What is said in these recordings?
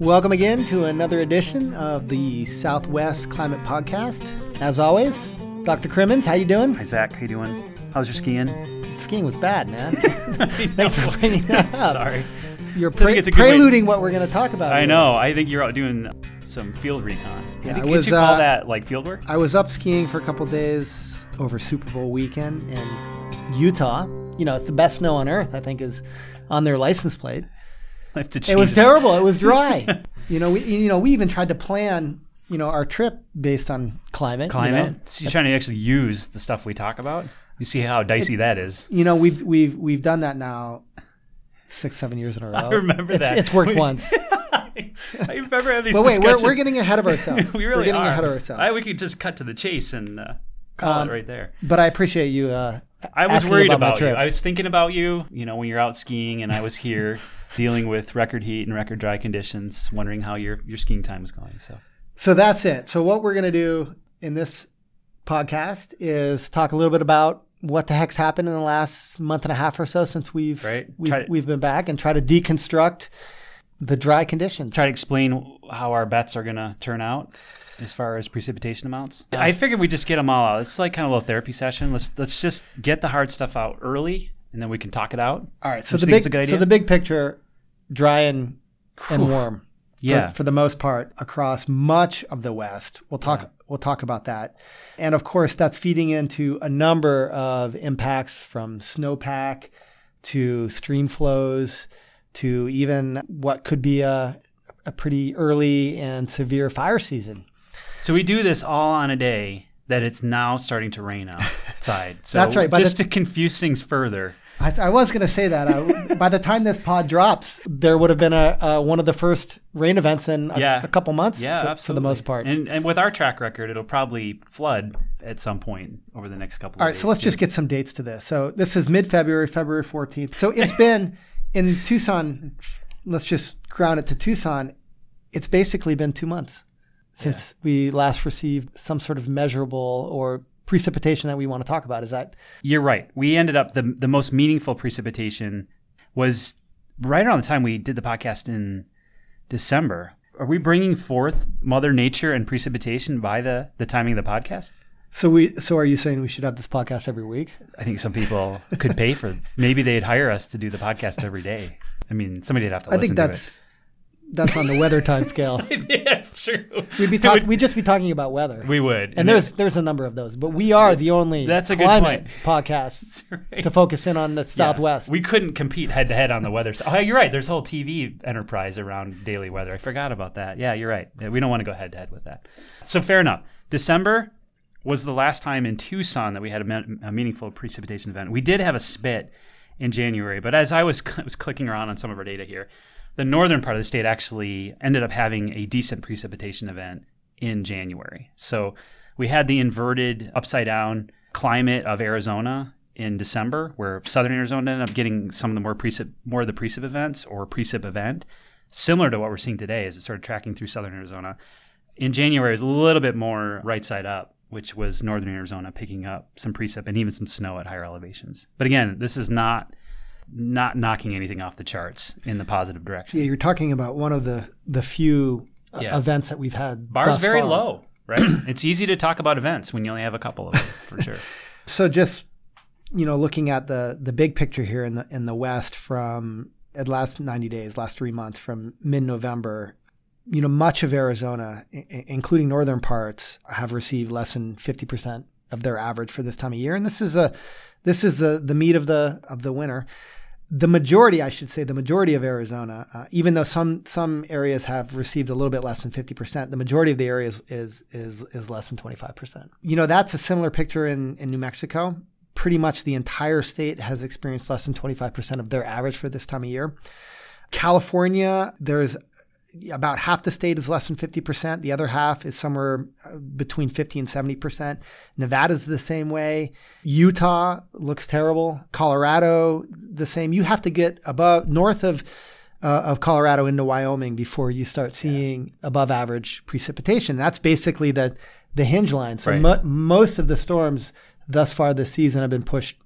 Welcome again to another edition of the Southwest Climate Podcast. As always, Dr. Crimmins, how you doing? Hi, Zach. How you doing? How's your skiing? Skiing was bad, man. Thanks for bringing that up. Sorry. You're preluding what we're going to talk about. I know. I think you're out doing some field recon. Yeah, did you call that like field work? I was up skiing for a couple days over Super Bowl weekend in Utah. You know, it's the best snow on earth, I think, is on their license plate. It was terrible. It was dry. We even tried to plan, our trip based on climate. Climate. So you're trying to actually use the stuff we talk about. You see how dicey that is. We've done that now 6-7 years in a row. I remember that. It's worked once. I remember having these discussions. But wait, we're getting ahead of ourselves. We're getting ahead of ourselves. We could just cut to the chase and call it right there. But I appreciate you. I was worried about you. I was thinking about you, when you're out skiing and I was here dealing with record heat and record dry conditions, wondering how your skiing time was going. So that's it. So what we're going to do in this podcast is talk a little bit about what the heck's happened in the last month and a half or so since we've been back, and try to deconstruct the dry conditions. Try to explain how our bets are going to turn out as far as precipitation amounts. I figured we just get them all out. It's like kind of a little therapy session. Let's just get the hard stuff out early, and then we can talk it out. All right. So the big picture, dry and warm. Yeah. For the most part, across much of the West. We'll talk about that. And of course, that's feeding into a number of impacts, from snowpack to stream flows to even what could be a pretty early and severe fire season. So we do this all on a day that it's now starting to rain outside. So that's right. Just to confuse things further. I was going to say that. By the time this pod drops, there would have been one of the first rain events in a couple months, for the most part. And with our track record, it'll probably flood at some point over the next couple of days. All right, so let's just get some dates to this. So this is mid-February, February 14th. So it's been in Tucson, let's just ground it to Tucson, it's basically been 2 months since we last received some sort of measurable or precipitation that we want to talk about. Is that? You're right. We ended up, the most meaningful precipitation was right around the time we did the podcast in December. Are we bringing forth Mother Nature and precipitation by the timing of the podcast? So are you saying we should have this podcast every week? I think some people could pay for it. Maybe they'd hire us to do the podcast every day. I mean, somebody'd have to listen to it. I think that's on the weather time scale. That's true. We'd just be talking about weather. We would. And there's a number of those. But we are the only climate podcast to focus in on the Southwest. We couldn't compete head-to-head on the weather. Oh, you're right. There's a whole TV enterprise around daily weather. I forgot about that. Yeah, you're right. We don't want to go head-to-head with that. So fair enough. December was the last time in Tucson that we had a meaningful precipitation event. We did have a spit in January, but as I was clicking around on some of our data here, the northern part of the state actually ended up having a decent precipitation event in January. So we had the inverted, upside-down climate of Arizona in December, where southern Arizona ended up getting some of the more precip event, similar to what we're seeing today as it started tracking through southern Arizona. In January, it was a little bit more right side up, which was northern Arizona picking up some precip and even some snow at higher elevations. But again, this is not knocking anything off the charts in the positive direction. Yeah, you're talking about one of the few events that we've had. Bar's very low, right? It's easy to talk about events when you only have a couple of them, for sure. So just, looking at the big picture here in the West from the last 90 days, last 3 months, from mid-November, much of Arizona, including northern parts, have received less than 50% of their average for this time of year. And this is the meat of the winter. The majority of Arizona, even though some areas have received a little bit less than 50%, the majority of the areas is less than 25%. That's a similar picture in New Mexico. Pretty much the entire state has experienced less than 25% of their average for this time of year. California, there's about half the state is less than 50%. The other half is somewhere between 50 and 70%. Nevada's the same way. Utah looks terrible. Colorado, the same. You have to get north of Colorado into Wyoming before you start seeing above average precipitation. That's basically the hinge line. So most of the storms thus far this season have been pushed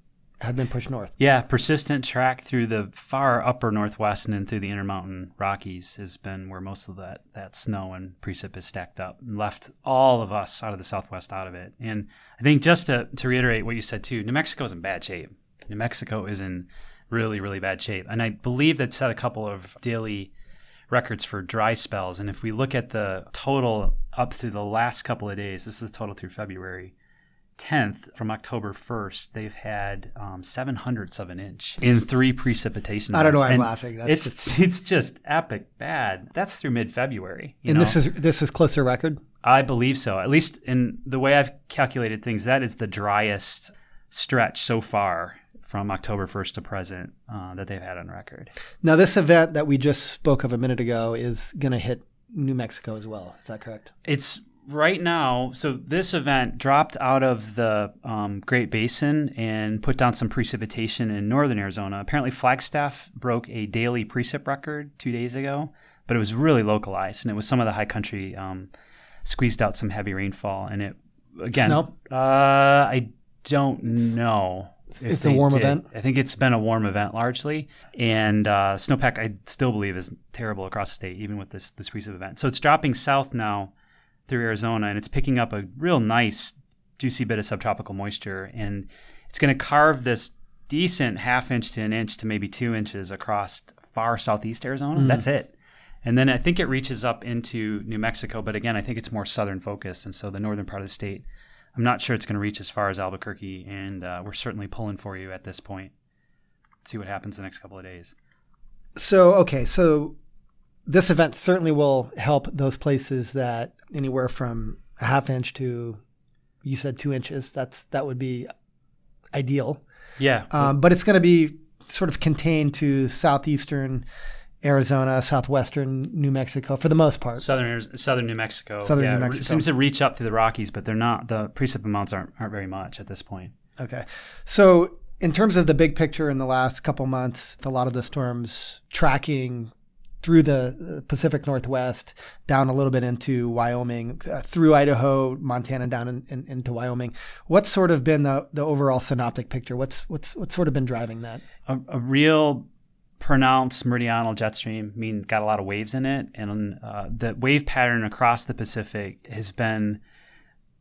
have been pushed north. Yeah, persistent track through the far upper northwest and then through the Intermountain Rockies has been where most of that snow and precip is stacked up and left all of us out of the Southwest out of it. And I think just to reiterate what you said too, New Mexico is in bad shape. New Mexico is in really, really bad shape. And I believe that set a couple of daily records for dry spells. And if we look at the total up through the last couple of days, this is the total through February 10th from October 1st, they've had 0.07 inches in 3 precipitation events. I don't know why I'm laughing. It's just epic bad. That's through mid-February. This is close to record? I believe so. At least in the way I've calculated things, that is the driest stretch so far from October 1st to present that they've had on record. Now, this event that we just spoke of a minute ago is going to hit New Mexico as well. Is that correct? It's right now. So this event dropped out of the Great Basin and put down some precipitation in northern Arizona. Apparently, Flagstaff broke a daily precip record 2 days ago, but it was really localized, and it was some of the high country squeezed out some heavy rainfall. And it, again, snow? I don't know. It's a warm event? I think it's been a warm event largely. And snowpack, I still believe, is terrible across the state, even with this recent event. So it's dropping south now through Arizona, and it's picking up a real nice, juicy bit of subtropical moisture. And it's going to carve this decent 1/2 inch to 1 inch to maybe 2 inches across far southeast Arizona. Mm-hmm. That's it. And then I think it reaches up into New Mexico. But again, I think it's more southern focused. And so the northern part of the state, I'm not sure it's going to reach as far as Albuquerque, and we're certainly pulling for you at this point. Let's see what happens the next couple of days. So this event certainly will help those places that anywhere from 1/2 inch to, you said, 2 inches. That would be ideal. Yeah. But it's going to be sort of contained to southeastern Arizona, southwestern New Mexico for the most part. Southern New Mexico. New Mexico. It seems to reach up through the Rockies, but they're not. The precip amounts aren't very much at this point. Okay. So in terms of the big picture in the last couple months, a lot of the storms tracking through the Pacific Northwest, down a little bit into Wyoming, through Idaho, Montana, down into Wyoming. What's sort of been the overall synoptic picture? What's sort of been driving that? A real pronounced meridional jet stream, got a lot of waves in it. And the wave pattern across the Pacific has been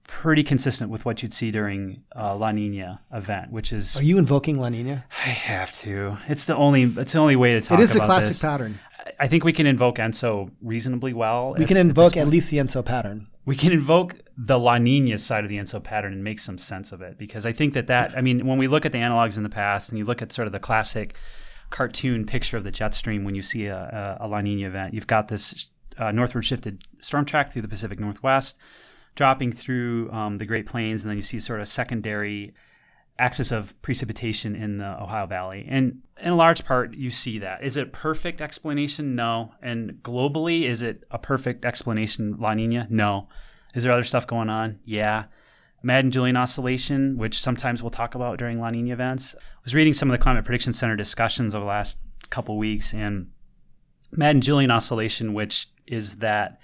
pretty consistent with what you'd see during La Niña event, which is... Are you invoking La Niña? I have to. It's the only way to talk about this. It is a classic pattern. I think we can invoke ENSO reasonably well. We can invoke at least the ENSO pattern. We can invoke the La Niña side of the ENSO pattern and make some sense of it. Because I think that when we look at the analogs in the past and you look at sort of the classic cartoon picture of the jet stream when you see a La Niña event. You've got this northward shifted storm track through the Pacific Northwest, dropping through the Great Plains, and then you see sort of secondary axis of precipitation in the Ohio Valley. And in large part, you see that. Is it a perfect explanation? No. And globally, is it a perfect explanation, La Niña? No. Is there other stuff going on? Yeah. Madden-Julian Oscillation, which sometimes we'll talk about during La Niña events. I was reading some of the Climate Prediction Center discussions over the last couple weeks, and Madden-Julian Oscillation, which is that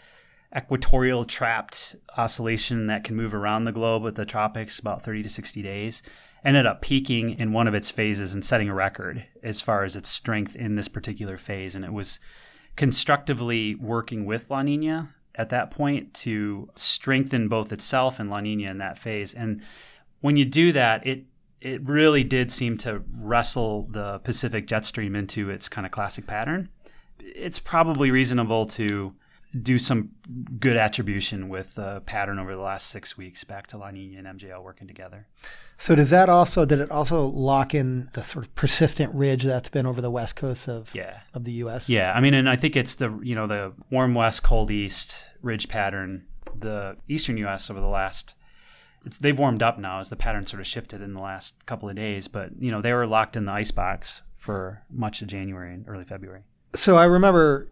equatorial trapped oscillation that can move around the globe with the tropics about 30 to 60 days, ended up peaking in one of its phases and setting a record as far as its strength in this particular phase. And it was constructively working with La Niña at that point to strengthen both itself and La Niña in that phase. And when you do that, it really did seem to wrestle the Pacific jet stream into its kind of classic pattern. It's probably reasonable to do some good attribution with the pattern over the last 6 weeks back to La Niña and MJO working together. So did it also lock in the sort of persistent ridge that's been over the west coast of the U.S.? Yeah. I mean, and I think it's the warm west, cold east ridge pattern, the eastern U.S. over the last, they've warmed up now as the pattern sort of shifted in the last couple of days, but they were locked in the icebox for much of January and early February. So I remember,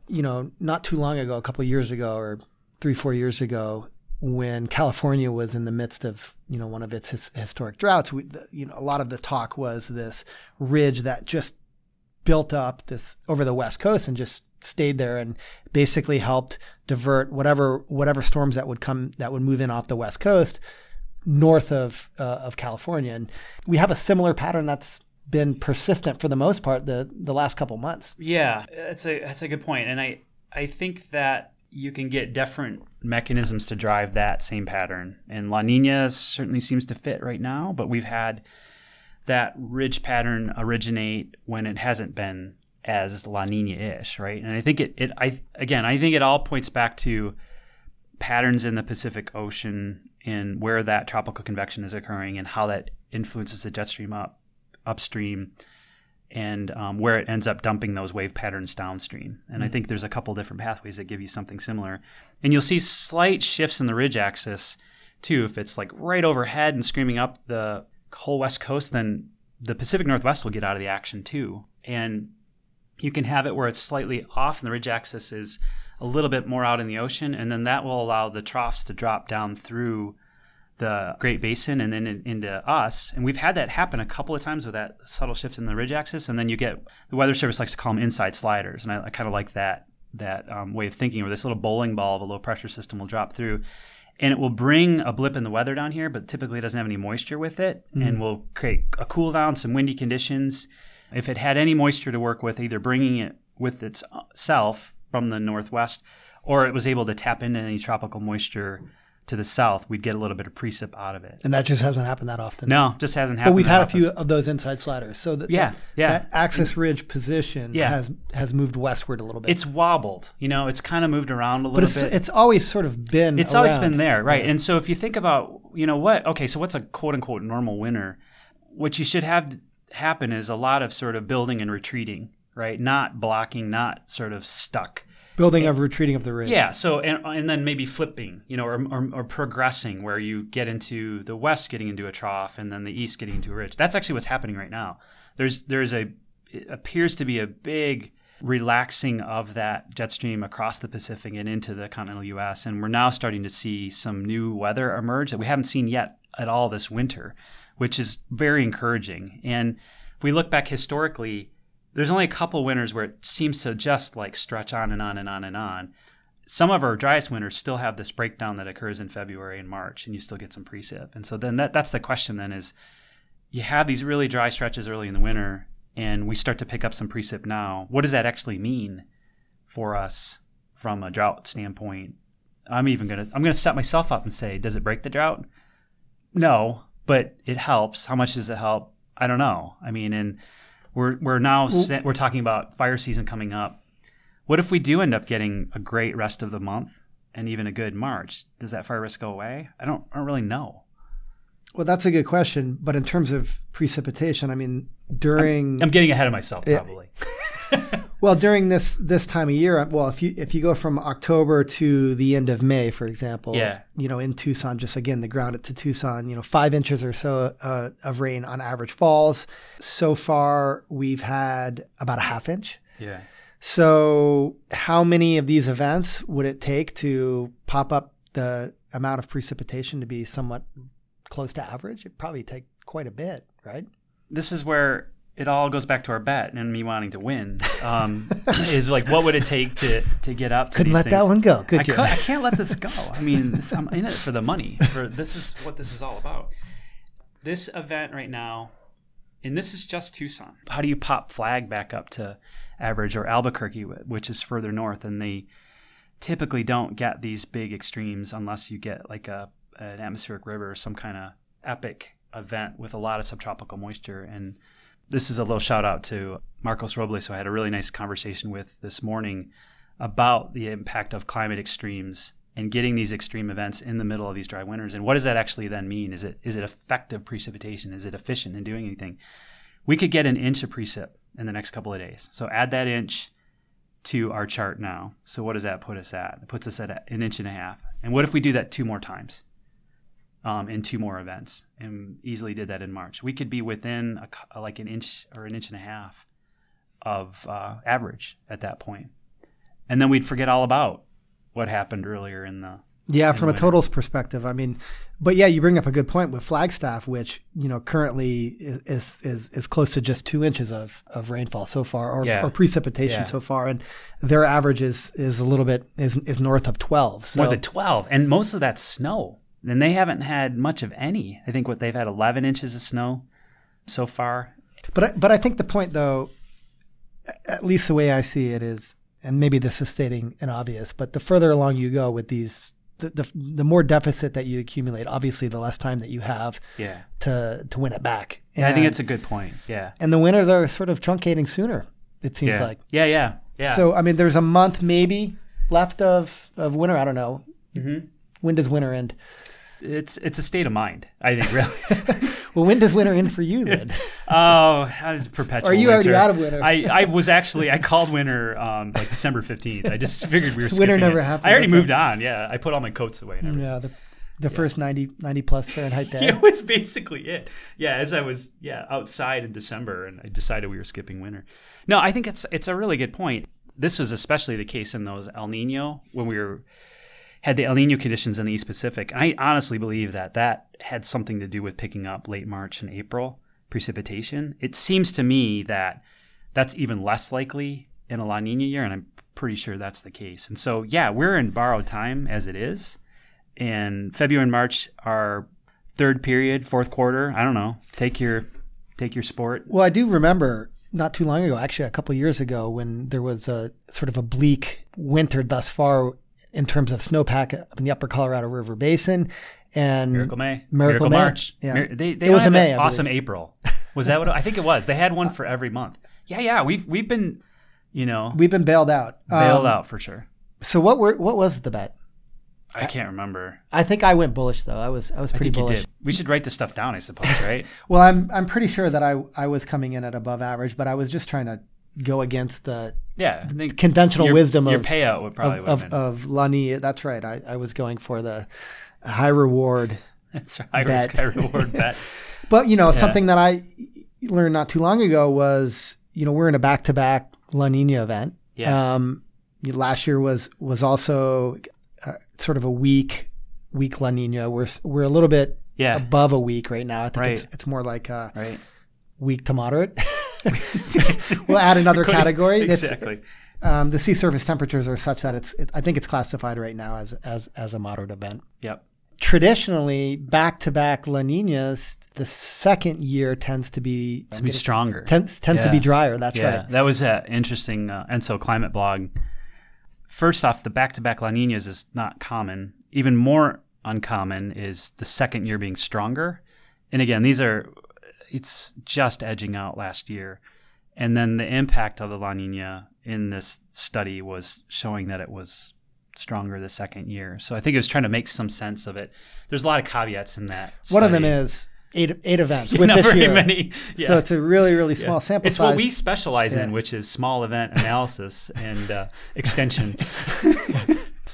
not too long ago, a couple of years ago or 3-4 years ago, when California was in the midst of, one of its historic droughts, a lot of the talk was this ridge that just built up this over the West Coast and just stayed there and basically helped divert whatever storms that would move in off the West Coast north of California. And we have a similar pattern that's been persistent for the most part the last couple months. Yeah, that's a good point. And I think that you can get different mechanisms to drive that same pattern. And La Niña certainly seems to fit right now, but we've had that ridge pattern originate when it hasn't been as La Niña-ish, right? And I think it all points back to patterns in the Pacific Ocean and where that tropical convection is occurring and how that influences the jet stream upstream and where it ends up dumping those wave patterns downstream. And I think there's a couple different pathways that give you something similar. And you'll see slight shifts in the ridge axis too. If it's like right overhead and screaming up the whole West Coast, then the Pacific Northwest will get out of the action too. And you can have it where it's slightly off and the ridge axis is a little bit more out in the ocean. And then that will allow the troughs to drop down through the Great Basin and then into us. And we've had that happen a couple of times with that subtle shift in the ridge axis. And then you get, the Weather Service likes to call them inside sliders. And I kind of like that way of thinking, where this little bowling ball of a low pressure system will drop through. And it will bring a blip in the weather down here, but typically it doesn't have any moisture with it. Mm-hmm. And will create a cool down, some windy conditions. If it had any moisture to work with, either bringing it with itself from the northwest, or it was able to tap into any tropical moisture to the south, we'd get a little bit of precip out of it. And that just hasn't happened that often. No, just hasn't happened. But we've had a few of those inside sliders. So that axis ridge position has moved westward a little bit. It's wobbled. It's kind of moved around a little bit. But it's always sort of been around. It's always been there, right? Yeah. And so if you think about, what's a quote-unquote normal winter, what you should have happen is a lot of sort of building and retreating, right? Not blocking, not sort of stuck. Building of retreating of the ridge. Yeah. So, and then maybe flipping, or progressing, where you get into the west getting into a trough and then the east getting into a ridge. That's actually what's happening right now. It appears to be a big relaxing of that jet stream across the Pacific and into the continental U.S. And we're now starting to see some new weather emerge that we haven't seen yet at all this winter, which is very encouraging. And if we look back historically, there's only a couple winters where it seems to just like stretch on and on and on and on. Some of our driest winters still have this breakdown that occurs in February and March, and you still get some precip. And so then that's the question then is, you have these really dry stretches early in the winter, and we start to pick up some precip now. What does that actually mean for us from a drought standpoint? I'm going to set myself up and say, does it break the drought? No, but it helps. How much does it help? I don't know. We're talking about fire season coming up. What if we do end up getting a great rest of the month and even a good March? Does that fire risk go away? I don't really know. Well, that's a good question. But in terms of precipitation, I'm getting ahead of myself probably. Well, during this time of year, if you go from October to the end of May, for example, in Tucson, just again, the ground to Tucson, 5 inches or so of rain on average falls. So far, we've had about a half inch. Yeah. So how many of these events would it take to pop up the amount of precipitation to be somewhat close to average? It'd probably take quite a bit, right? This is where it all goes back to our bet and me wanting to win. Is like, what would it take to get up to Couldn't these things? Couldn't let that one go. I can't let this go. I'm in it for the money. This is what this is all about. This event right now, and this is just Tucson. How do you pop Flag back up to average, or Albuquerque, which is further north, and they typically don't get these big extremes unless you get like an atmospheric river or some kind of epic event with a lot of subtropical moisture. And this is a little shout out to Marcos Robles, who I had a really nice conversation with this morning about the impact of climate extremes and getting these extreme events in the middle of these dry winters. And what does that actually then mean? Is it effective precipitation? Is it efficient in doing anything? We could get an inch of precip in the next couple of days. So add that inch to our chart now. So what does that put us at? It puts us at an inch and a half. And what if we do that two more times? In two more events, and easily did that in March. We could be within like an inch or an inch and a half of average at that point. And then we'd forget all about what happened earlier in the from a totals perspective. But yeah, you bring up a good point with Flagstaff, which currently is close to just 2 inches of rainfall so far, or precipitation so far, and their average is a little bit is north of 12. So. More than 12, and most of that's snow. And they haven't had much of any. I think they've had 11 inches of snow so far. But I think the point, though, at least the way I see it is, and maybe this is stating an obvious, but the further along you go with these, the more deficit that you accumulate, obviously the less time that you have to win it back. And I think it's a good point. Yeah. And the winters are sort of truncating sooner, it seems like. Yeah. So, I mean, there's a month maybe left of winter. I don't know. Mm-hmm. When does winter end? It's a state of mind, I think, really. Well, when does winter end for you then? Oh, perpetual. Are you winter. Already out of winter? I was actually, I called winter like December 15th. I just figured we were skipping. Winter never happened. I already moved on. Yeah, I put all my coats away and everything. Yeah, the first 90 plus Fahrenheit day. It was basically it. Yeah, as I was outside in December, and I decided we were skipping winter. No, I think it's a really good point. This was especially the case in those El Nino when we were. Had the El Nino conditions in the East Pacific. I honestly believe that had something to do with picking up late March and April precipitation. It seems to me that that's even less likely in a La Nina year, and I'm pretty sure that's the case. And so, yeah, we're in borrowed time as it is. And February and March are third period, fourth quarter. I don't know. Take your sport. Well, I do remember not too long ago, actually a couple of years ago, when there was a sort of a bleak winter thus far in terms of snowpack up in the Upper Colorado River Basin, and Miracle May. March. Yeah. They it was a May. Awesome April. Was that what I think it was? They had one for every month. Yeah. We've been, we've been bailed out. Bailed out for sure. So what was the bet? I can't remember. I think I went bullish though. I was pretty bullish. You did. We should write this stuff down, I suppose, right? Well, I'm pretty sure that I was coming in at above average, but I was just trying to go against the conventional wisdom of your payout would probably of La Niña. That's right. I was going for the high reward. That's right. High risk, high reward bet. But something that I learned not too long ago was we're in a back-to-back La Niña event. Yeah. Last year was also sort of a weak La Niña. We're a little bit above a week right now. I think it's more like weak to moderate. We'll add another category. Exactly. The sea surface temperatures are such that I think it's classified right now as a moderate event. Yep. Traditionally, back-to-back La Niñas, the second year tends to be... stronger. Tends to be drier, that's right. That was an interesting ENSO climate blog. First off, the back-to-back La Niñas is not common. Even more uncommon is the second year being stronger. And again, these are... It's just edging out last year. And then the impact of the La Nina in this study was showing that it was stronger the second year. So I think it was trying to make some sense of it. There's a lot of caveats in that study. One of them is eight events with this year. Not very many. Yeah. So it's a really, really small sample size. It's what we specialize in, which is small event analysis and extension.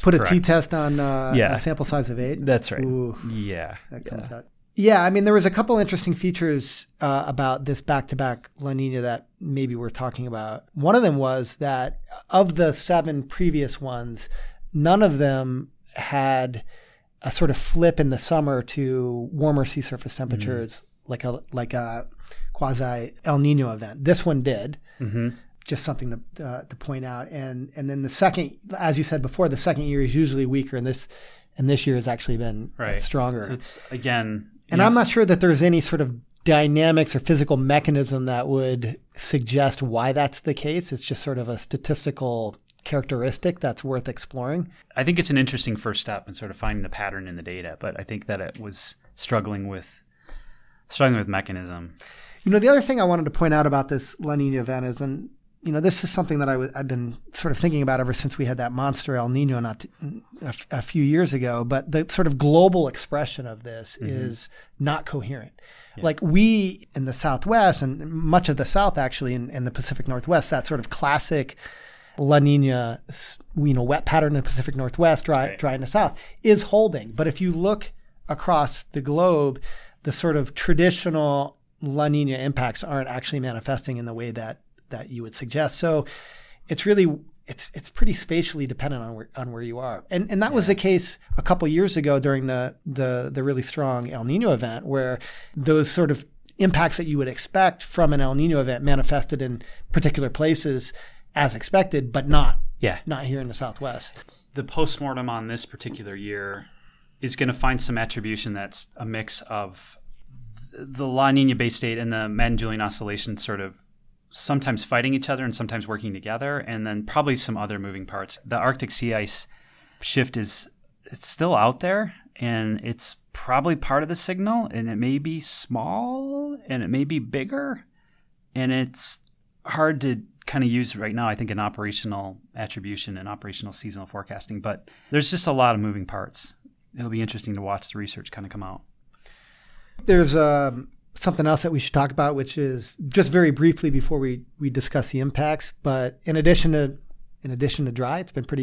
Put a t-test on a sample size of 8. That's right. Ooh, yeah. That comes out. Yeah, I mean, there was a couple interesting features about this back-to-back La Nina that maybe we're talking about. One of them was that of the 7 previous ones, none of them had a sort of flip in the summer to warmer sea surface temperatures, like a quasi El Nino event. This one did. Mm-hmm. Just something to point out. And then the second, as you said before, the second year is usually weaker, and this year has actually been stronger. So it's again. And I'm not sure that there's any sort of dynamics or physical mechanism that would suggest why that's the case. It's just sort of a statistical characteristic that's worth exploring. I think it's an interesting first step in sort of finding the pattern in the data, but I think that it was struggling with mechanism. The other thing I wanted to point out about this La Nina event is, and this is something that I've been sort of thinking about ever since we had that monster El Nino a few years ago, but the sort of global expression of this is not coherent. Yeah. Like we in the Southwest and much of the South actually in the Pacific Northwest, that sort of classic La Nina, wet pattern in the Pacific Northwest, dry in the South is holding. But if you look across the globe, the sort of traditional La Nina impacts aren't actually manifesting in the way that you would suggest. So it's really, it's pretty spatially dependent on where you are. And that was the case a couple years ago during the really strong El Nino event, where those sort of impacts that you would expect from an El Nino event manifested in particular places as expected, but not here in the Southwest. The postmortem on this particular year is going to find some attribution that's a mix of the La Nina base state and the Madden-Julian Oscillation sort of sometimes fighting each other and sometimes working together, and then probably some other moving parts. The Arctic sea ice shift it's still out there, and it's probably part of the signal, and it may be small, and it may be bigger, and it's hard to kind of use right now, I think, in operational attribution and operational seasonal forecasting, but there's just a lot of moving parts. It'll be interesting to watch the research kind of come out. There's something else that we should talk about, which is just very briefly before we discuss the impacts. But in addition to dry, it's been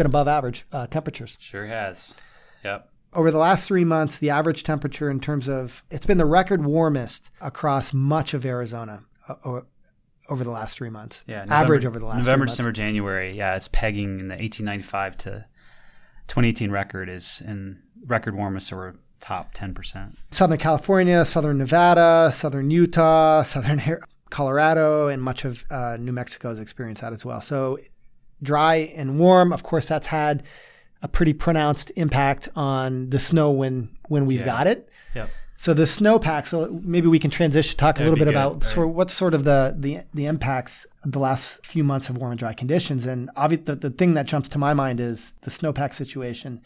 above average temperatures. Sure has. Yep. Over the last 3 months, the average temperature in terms of it's been the record warmest across much of Arizona over the last 3 months. Yeah. Average over the last November, 3 months. December, January. Yeah, it's pegging in the 1895 to 2018 record is in record warmest or top 10%. Southern California, Southern Nevada, Southern Utah, Southern Colorado, and much of New Mexico has experienced that as well. So dry and warm, of course, that's had a pretty pronounced impact on the snow when we've got it. Yep. So the snowpack, so maybe we can transition, talk a little bit about what's sort of the impacts of the last few months of warm and dry conditions. And obviously the thing that jumps to my mind is the snowpack situation,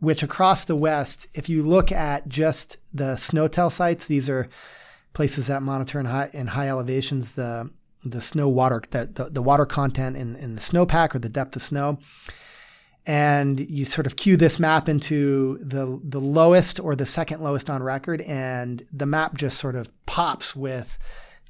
which across the West, if you look at just the snowtell sites, these are places that monitor in high elevations the snow water, the water content in the snowpack or the depth of snow. And you sort of cue this map into the lowest or the second lowest on record, and the map just sort of pops with,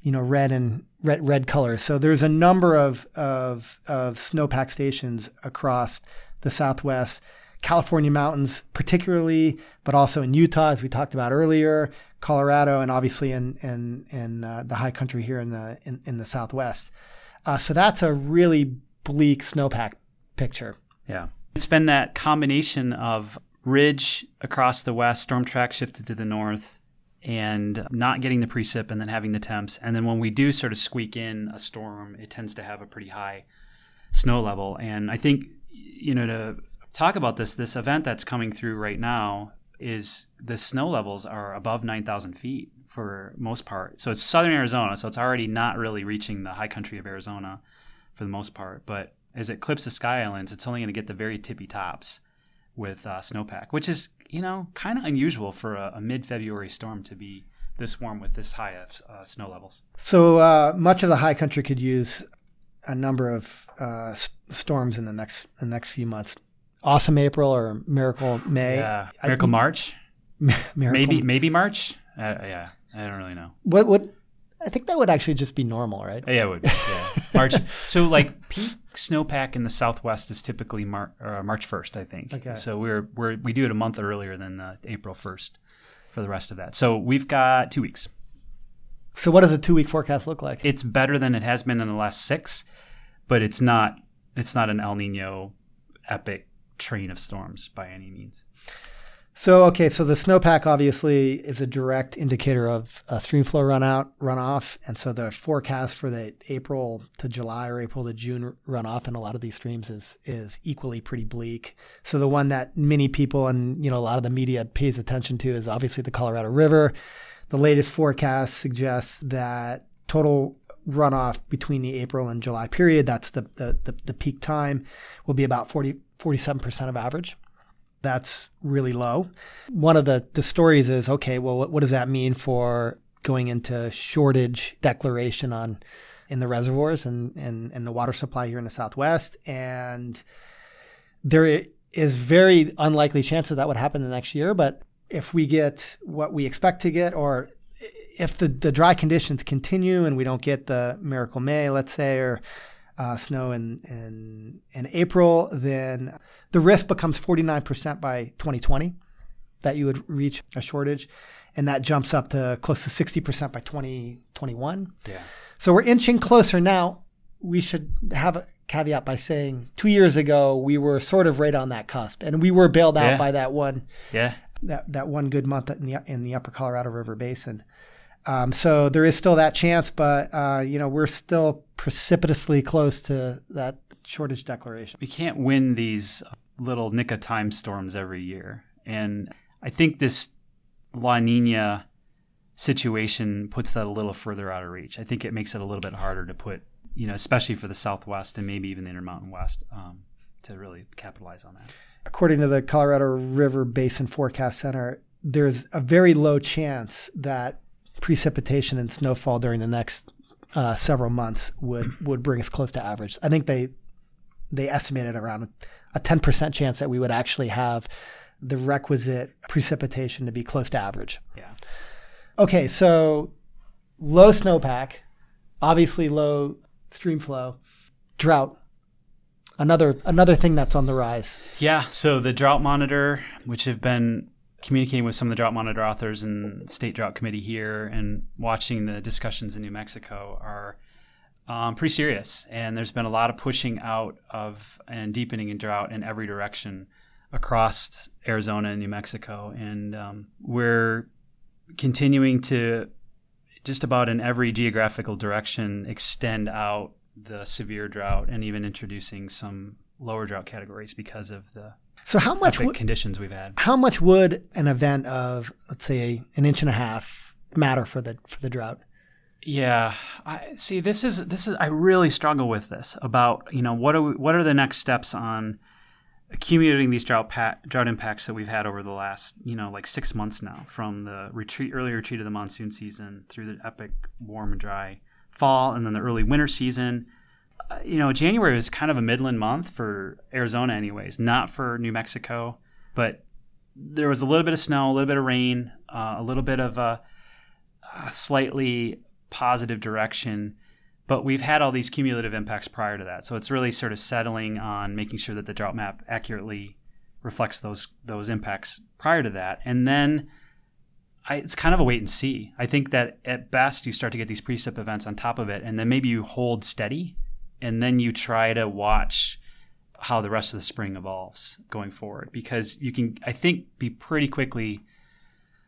red colors. So there's a number of snowpack stations across the Southwest California mountains, particularly, but also in Utah, as we talked about earlier, Colorado, and obviously in the high country here in the Southwest. So that's a really bleak snowpack picture. Yeah. It's been that combination of ridge across the west, storm track shifted to the north, and not getting the precip and then having the temps. And then when we do sort of squeak in a storm, it tends to have a pretty high snow level. And I think, to talk about this event that's coming through right now is the snow levels are above 9,000 feet for most part. So it's southern Arizona, so it's already not really reaching the high country of Arizona for the most part. But as it clips the Sky Islands, it's only going to get the very tippy tops with snowpack, which is, kind of unusual for a mid-February storm to be this warm with this high of snow levels. So much of the high country could use a number of storms in the next few months. Awesome April or Miracle May. Yeah. Miracle March? Maybe March? Yeah, I don't really know. What? I think that would actually just be normal, right? Yeah, it would. Yeah. March. So peak snowpack in the Southwest is typically March 1st, I think. Okay. So we do it a month earlier than April 1st for the rest of that. So we've got 2 weeks. So what does a 2-week forecast look like? It's better than it has been in the last 6, but it's not an El Nino epic train of storms by any means. So the snowpack obviously is a direct indicator of streamflow runoff. And so the forecast for the April to July or April to June runoff in a lot of these streams is equally pretty bleak. So the one that many people and a lot of the media pays attention to is obviously the Colorado River. The latest forecast suggests that total runoff between the April and July period, that's the peak time, will be about 47% of average. That's really low. One of the stories is, what does that mean for going into shortage declaration in the reservoirs and the water supply here in the Southwest? And there is very unlikely chance that would happen the next year. But if we get what we expect to get, or if the dry conditions continue and we don't get the Miracle May, let's say, or snow in April, then the risk becomes 49% by 2020 that you would reach a shortage, and that jumps up to close to 60% by 2021. Yeah. So we're inching closer now. We should have a caveat by saying 2 years ago we were sort of right on that cusp, and we were bailed out by that one. Yeah. That one good month in the Upper Colorado River Basin. So there is still that chance, but we're still precipitously close to that shortage declaration. We can't win these little nick of time storms every year. And I think this La Nina situation puts that a little further out of reach. I think it makes it a little bit harder to put, you know, especially for the Southwest and maybe even the Intermountain West, to really capitalize on that. According to the Colorado River Basin Forecast Center, there's a very low chance that precipitation and snowfall during the next several months would bring us close to average. I think they estimated around a 10% chance that we would actually have the requisite precipitation to be close to average. Yeah. Okay, so low snowpack, obviously low stream flow, drought. Another thing that's on the rise. Yeah, so the drought monitor, which have been communicating with some of the drought monitor authors and state drought committee here and watching the discussions in New Mexico, are pretty serious. And there's been a lot of pushing out of and deepening in drought in every direction across Arizona and New Mexico. And we're continuing to just about in every geographical direction extend out the severe drought and even introducing some lower drought categories because of the conditions we've had. How much would an event of, let's say, an inch and a half matter for the drought? Yeah, I really struggle with this about, you know, what are the next steps on accumulating these drought impacts that we've had over the last, you know, like 6 months now, from the early retreat of the monsoon season through the epic warm and dry fall and then the early winter season. You know, January was kind of a midland month for Arizona anyways, not for New Mexico, but there was a little bit of snow, a little bit of rain, a little bit of a slightly positive direction. But we've had all these cumulative impacts prior to that. So it's really sort of settling on making sure that the drought map accurately reflects those impacts prior to that. And then it's kind of a wait and see. I think that at best you start to get these precip events on top of it, and then maybe you hold steady, and then you try to watch how the rest of the spring evolves going forward. Because you can, I think, be pretty quickly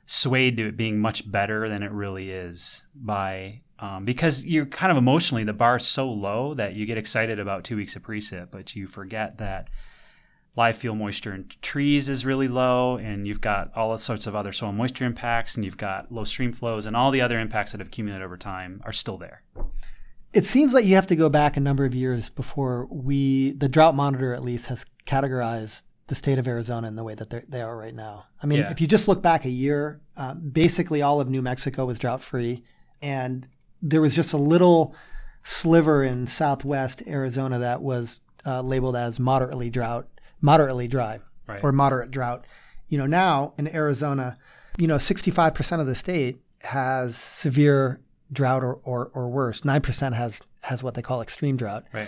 swayed to it being much better than it really is by... because you're kind of emotionally, the bar is so low that you get excited about 2 weeks of precip, but you forget that live fuel moisture in trees is really low, and you've got all sorts of other soil moisture impacts, and you've got low stream flows, and all the other impacts that have accumulated over time are still there. It seems like you have to go back a number of years before the drought monitor at least has categorized the state of Arizona in the way that they are right now. I mean, If you just look back a year, basically all of New Mexico was drought-free, and there was just a little sliver in Southwest Arizona that was labeled as moderately dry, right, or moderate drought. You know, now in Arizona, you know, 65% of the state has severe drought or worse. 9% has what they call extreme drought. Right.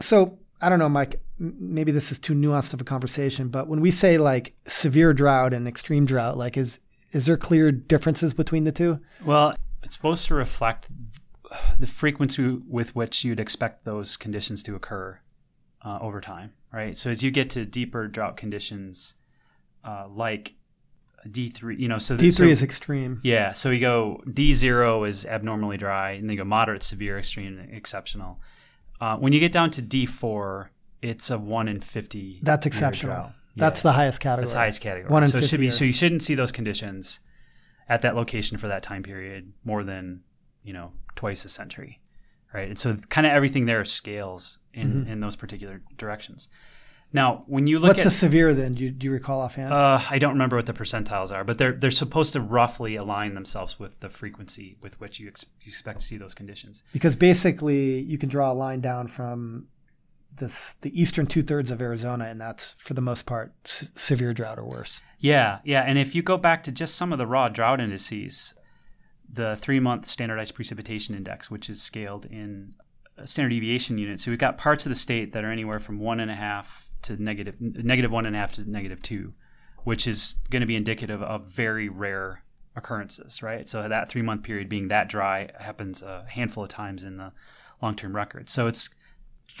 So I don't know, Mike, maybe this is too nuanced of a conversation, but when we say like severe drought and extreme drought, like is there clear differences between the two? Well, it's supposed to reflect the frequency with which you'd expect those conditions to occur over time, right? So as you get to deeper drought conditions, like D3, you know, so D3 is extreme. Yeah, so you go D0 is abnormally dry, and then you go moderate, severe, extreme, exceptional. When you get down to D4, it's a 1 in 50. That's exceptional. Drought. That's the highest category. That's the highest category. 1 in 50. So you shouldn't see those conditions at that location for that time period more than, you know, twice a century, right? And so kind of everything there scales in those particular directions. Now, when you look at... What's the severe then? Do you recall offhand? I don't remember what the percentiles are, but they're supposed to roughly align themselves with the frequency with which you expect to see those conditions. Because basically you can draw a line down from the eastern two-thirds of Arizona, and that's, for the most part, severe drought or worse. Yeah. And if you go back to just some of the raw drought indices, the 3-month standardized precipitation index, which is scaled in standard deviation units. So we've got parts of the state that are anywhere from 1.5 to -1.5 to -2, which is going to be indicative of very rare occurrences, right? So that 3-month period being that dry happens a handful of times in the long-term record. So it's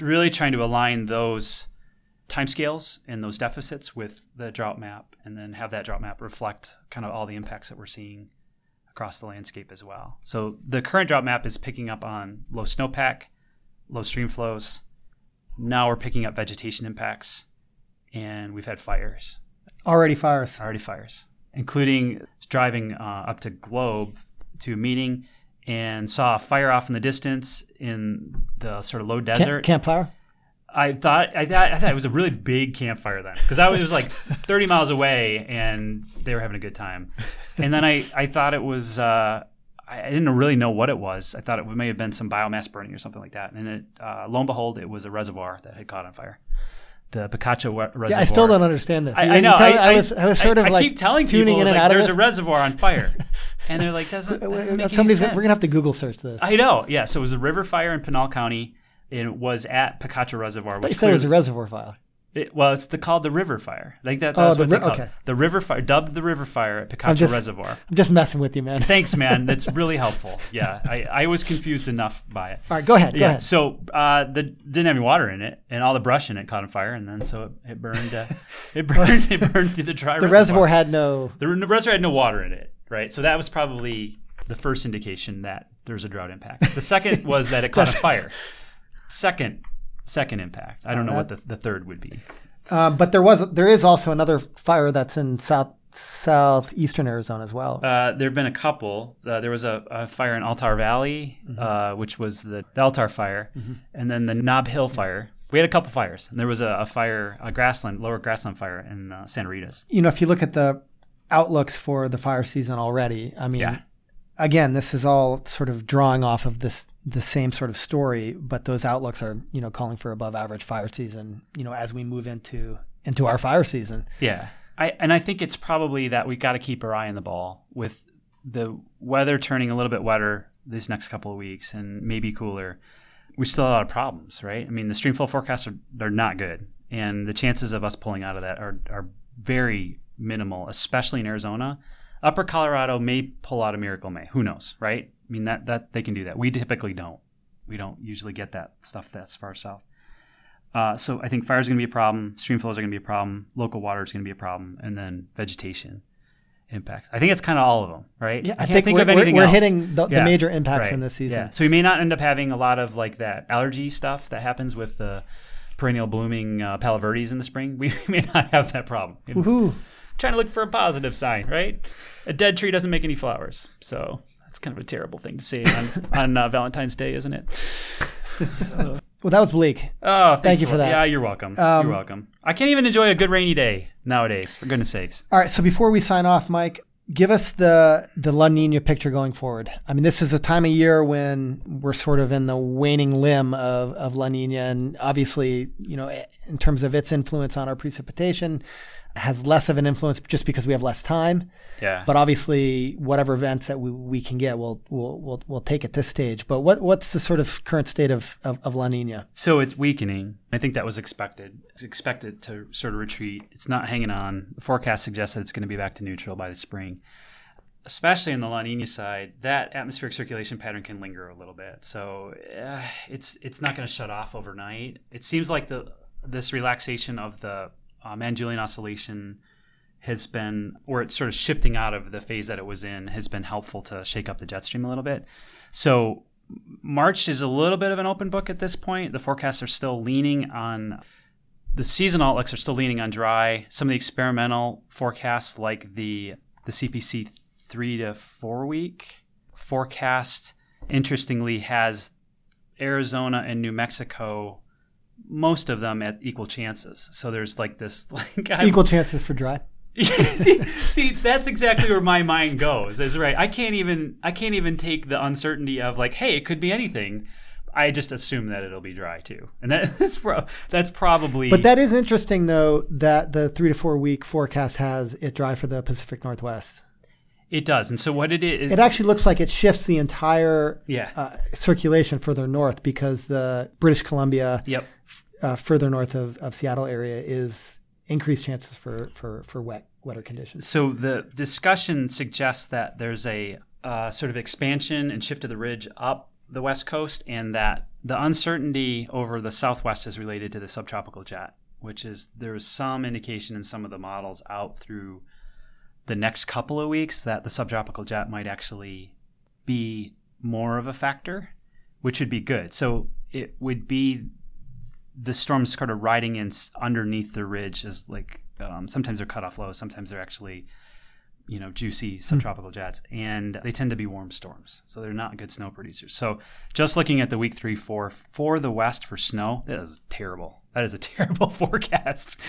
really trying to align those timescales and those deficits with the drought map, and then have that drought map reflect kind of all the impacts that we're seeing across the landscape as well. So the current drought map is picking up on low snowpack, low stream flows. Now we're picking up vegetation impacts, and we've had fires. Already fires. Including driving up to Globe to a meeting and saw a fire off in the distance in the sort of low desert. Campfire? I thought it was a really big campfire then, because it was like 30 miles away and they were having a good time. And then I thought it was, I didn't really know what it was. I thought it may have been some biomass burning or something like that. And it, lo and behold, it was a reservoir that had caught on fire. The Picacho Reservoir. Yeah, I still don't understand this. I know. I was sort of like keep telling people like, there's a reservoir on fire. And they're like, that doesn't make any sense. We're going to have to Google search this. I know. Yeah. So it was a river fire in Pinal County. And it was at Picacho Reservoir. They said it was a reservoir fire. It's called the River Fire. Like that's what they called it. The River Fire, dubbed the River Fire at Picacho Reservoir. I'm just messing with you, man. Thanks, man. That's really helpful. Yeah, I was confused enough by it. All right, go ahead. So didn't have any water in it, and all the brush in it caught on fire, and then so it burned. It burned through the dry. The reservoir had no. The reservoir had no water in it, right? So that was probably the first indication that there's a drought impact. The second was that it caught a fire. Second impact. I don't know what the third would be. But there is also another fire that's in southeastern Arizona as well. There have been a couple. There was a fire in Altar Valley, mm-hmm. Which was the Altar Fire, mm-hmm. and then the Knob Hill Fire. We had a couple fires, and there was a fire, lower grassland fire in Santa Rita's. You know, if you look at the outlooks for the fire season already, I mean, again, this is all sort of drawing off of the same sort of story, but those outlooks are, you know, calling for above average fire season, you know, as we move into our fire season. Yeah. I think it's probably that we got to keep our eye on the ball with the weather turning a little bit wetter these next couple of weeks and maybe cooler. We still have a lot of problems, right? I mean, the streamflow forecasts are not good, and the chances of us pulling out of that are very minimal, especially in Arizona. Upper Colorado may pull out a Miracle May. Who knows, right? I mean, that they can do that. We typically don't. We don't usually get that stuff that's far south. So I think fire is going to be a problem. Stream flows are going to be a problem. Local water is going to be a problem. And then vegetation impacts. I think it's kind of all of them, right? Yeah, I can't think of anything else. We're hitting the major impacts in this season. Yeah. So we may not end up having a lot of like that allergy stuff that happens with the perennial blooming Palo Verdes in the spring. We may not have that problem. Woohoo. Trying to look for a positive sign, right? A dead tree doesn't make any flowers. So that's kind of a terrible thing to say on Valentine's Day, isn't it? Well, that was bleak. Oh, thank you for that. Yeah, you're welcome. You're welcome. I can't even enjoy a good rainy day nowadays, for goodness sakes. All right, so before we sign off, Mike, give us the La Niña picture going forward. I mean, this is a time of year when we're sort of in the waning limb of La Niña, and obviously, you know, in terms of its influence on our precipitation, has less of an influence just because we have less time. Yeah. But obviously, whatever events that we can get, we'll take at this stage. But what's the sort of current state of La Niña? So it's weakening. I think that was expected. It's expected to sort of retreat. It's not hanging on. The forecast suggests that it's going to be back to neutral by the spring. Especially on the La Niña side, that atmospheric circulation pattern can linger a little bit. So it's not going to shut off overnight. It seems like this relaxation of the Madden-Julian Oscillation has been, or it's sort of shifting out of the phase that it was in, has been helpful to shake up the jet stream a little bit. So March is a little bit of an open book at this point. The forecasts are still leaning on, the seasonal outlooks are still leaning on dry. Some of the experimental forecasts, like the CPC 3 to 4 week forecast, interestingly has Arizona and New Mexico, most of them at equal chances. So there's like this... equal chances for dry? see, that's exactly where my mind goes. Is right. I can't even take the uncertainty of like, hey, it could be anything. I just assume that it'll be dry too. And that's probably... But that is interesting though, that the 3 to 4 week forecast has it dry for the Pacific Northwest. It does. And so what it is... It actually looks like it shifts the entire circulation further north, because the British Columbia... Yep. Further north of Seattle area is increased chances for wetter conditions. So the discussion suggests that there's a sort of expansion and shift of the ridge up the west coast, and that the uncertainty over the southwest is related to the subtropical jet, which is, there's some indication in some of the models out through the next couple of weeks that the subtropical jet might actually be more of a factor, which would be good. So it would be... the storms kind of riding in underneath the ridge is like, sometimes they're cut off low, sometimes they're actually you know, juicy subtropical jets, and they tend to be warm storms. So they're not good snow producers. So just looking at the week 3-4 for the West for snow, that is terrible. That is a terrible forecast.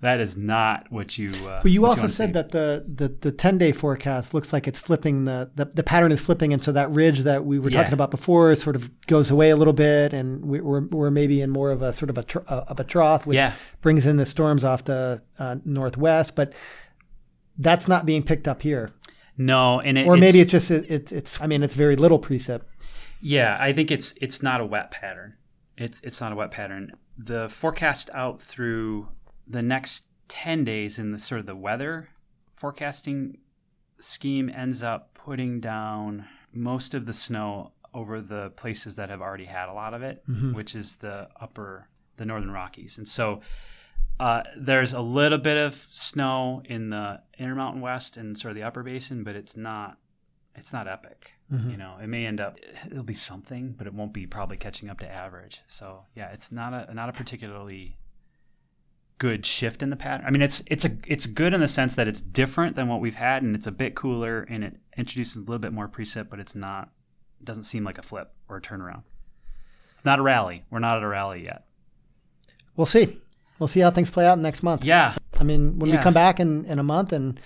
That is not what you. But you also said that the 10-day forecast looks like it's flipping. The pattern is flipping, and so that ridge that we were talking about before sort of goes away a little bit, and we're maybe in more of a sort of a trough, which brings in the storms off the northwest. But that's not being picked up here. No, and it's I mean, it's very little precip. Yeah, I think it's not a wet pattern. It's not a wet pattern. The forecast out through the next 10 days in the sort of the weather forecasting scheme ends up putting down most of the snow over the places that have already had a lot of it, which is the Northern Rockies. And so there's a little bit of snow in the Intermountain West and sort of the Upper Basin, but it's not epic. You know, it may end up, it'll be something, but it won't be probably catching up to average. So yeah, it's not a particularly good shift in the pattern. I mean, it's good in the sense that it's different than what we've had, and it's a bit cooler, and it introduces a little bit more precip, but it doesn't seem like a flip or a turnaround. It's not a rally. We're not at a rally yet. We'll see. We'll see how things play out next month. Yeah. I mean, when we come back in a month and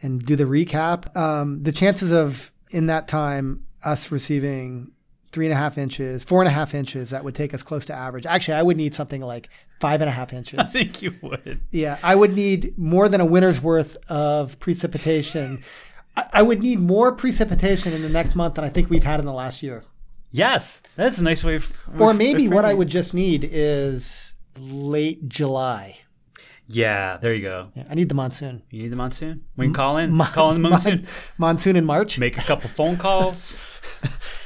do the recap, the chances of, in that time, us receiving 3.5 inches, 4.5 inches, that would take us close to average. Actually, I would need something like 5.5 inches. I think you would. Yeah, I would need more than a winter's worth of precipitation. I would need more precipitation in the next month than I think we've had in the last year. Yes, that's a nice way of... Or maybe what I would just need is late July. Yeah, there you go. Yeah, I need the monsoon. You need the monsoon? We can call in the monsoon. Monsoon in March. Make a couple phone calls.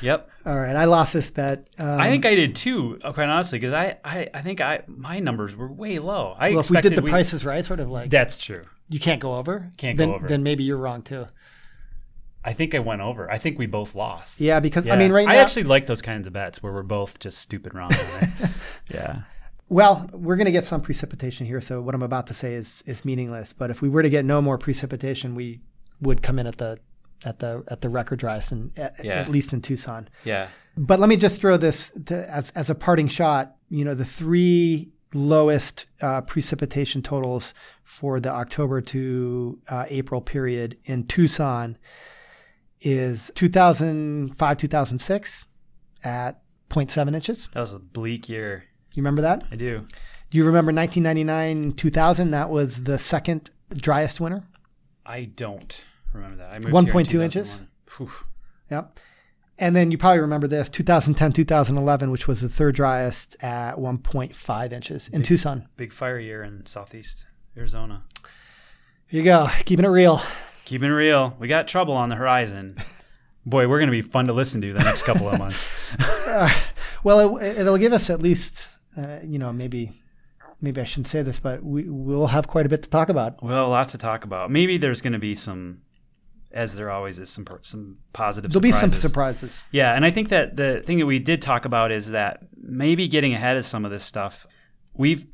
Yep. All right, I lost this bet. I think I did too, quite honestly, because I think my numbers were way low. If we did the prices right, sort of like. That's true. You can't go over? Can't go over. Then maybe you're wrong too. I think I went over. I think we both lost. Yeah, because I mean right now. I actually like those kinds of bets where we're both just stupid wrong. Right? Yeah. Well, we're going to get some precipitation here, so what I'm about to say is meaningless. But if we were to get no more precipitation, we would come in at the record dryest, and at least in Tucson. Yeah. But let me just throw this as a parting shot. You know, the three lowest precipitation totals for the October to April period in Tucson is 2005, 2006 at 0.7 inches. That was a bleak year. You remember that? I do. Do you remember 1999, 2000? That was the second driest winter. I don't remember that. I moved 1.2 inches. Oof. Yep. And then you probably remember this, 2010, 2011, which was the third driest at 1.5 inches in Tucson. Big fire year in Southeast Arizona. Here you go. Keeping it real. Keeping it real. We got trouble on the horizon. Boy, we're going to be fun to listen to the next couple of months. Well, it'll give us at least... maybe I shouldn't say this, but we'll have quite a bit to talk about. Well, lots to talk about. Maybe there's going to be some, as there always is, some positive surprises. There'll be some surprises. Yeah, and I think that the thing that we did talk about is that maybe getting ahead of some of this stuff, we've,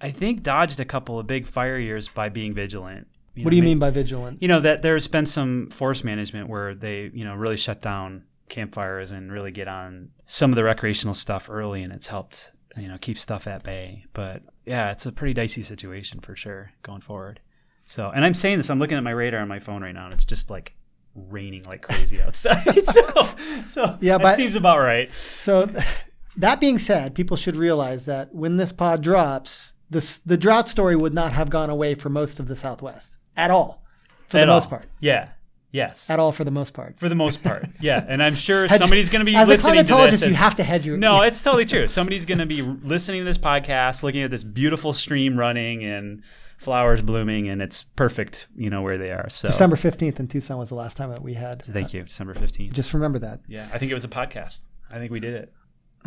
I think, dodged a couple of big fire years by being vigilant. What do you mean by vigilant? You know, that there's been some forest management where they, you know, really shut down campfires and really get on some of the recreational stuff early, and it's helped... you know, keep stuff at bay. But yeah, it's a pretty dicey situation for sure going forward. So, and I'm saying this, I'm looking at my radar on my phone right now, and it's just like raining like crazy outside. so yeah, that seems about right. So that being said, people should realize that when this pod drops, the drought story would not have gone away for most of the Southwest at all, most part. Yeah. Yes. At all for the most part. For the most part, yeah. And I'm sure somebody's going to be listening to this. As a climatologist, you have to hedge your... No, it's totally true. Somebody's going to be listening to this podcast, looking at this beautiful stream running and flowers blooming, and it's perfect, you know, where they are. So December 15th in Tucson was the last time that we had... Thank you, December 15th. Just remember that. Yeah, I think it was a podcast. I think we did it.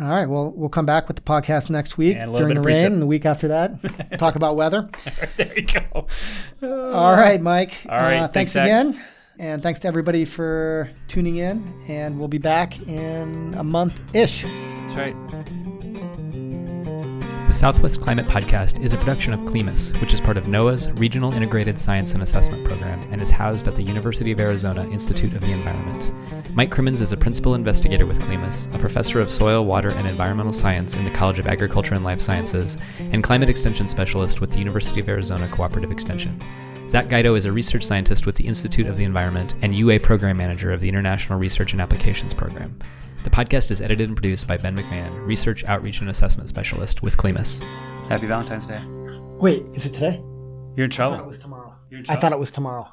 All right, well, we'll come back with the podcast next week during the rain and the week after that. Talk about weather. There you go. All right, Mike. All right, thanks again. And thanks to everybody for tuning in. And we'll be back in a month-ish. That's right. The Southwest Climate Podcast is a production of CLIMAS, which is part of NOAA's Regional Integrated Science and Assessment Program and is housed at the University of Arizona Institute of the Environment. Mike Crimmins is a principal investigator with CLIMAS, a professor of soil, water, and environmental science in the College of Agriculture and Life Sciences, and climate extension specialist with the University of Arizona Cooperative Extension. Zach Guido is a research scientist with the Institute of the Environment and UA Program Manager of the International Research and Applications Program. The podcast is edited and produced by Ben McMahon, Research Outreach and Assessment Specialist with CLIMAS. Happy Valentine's Day. Wait, is it today? You're in trouble. I thought it was tomorrow.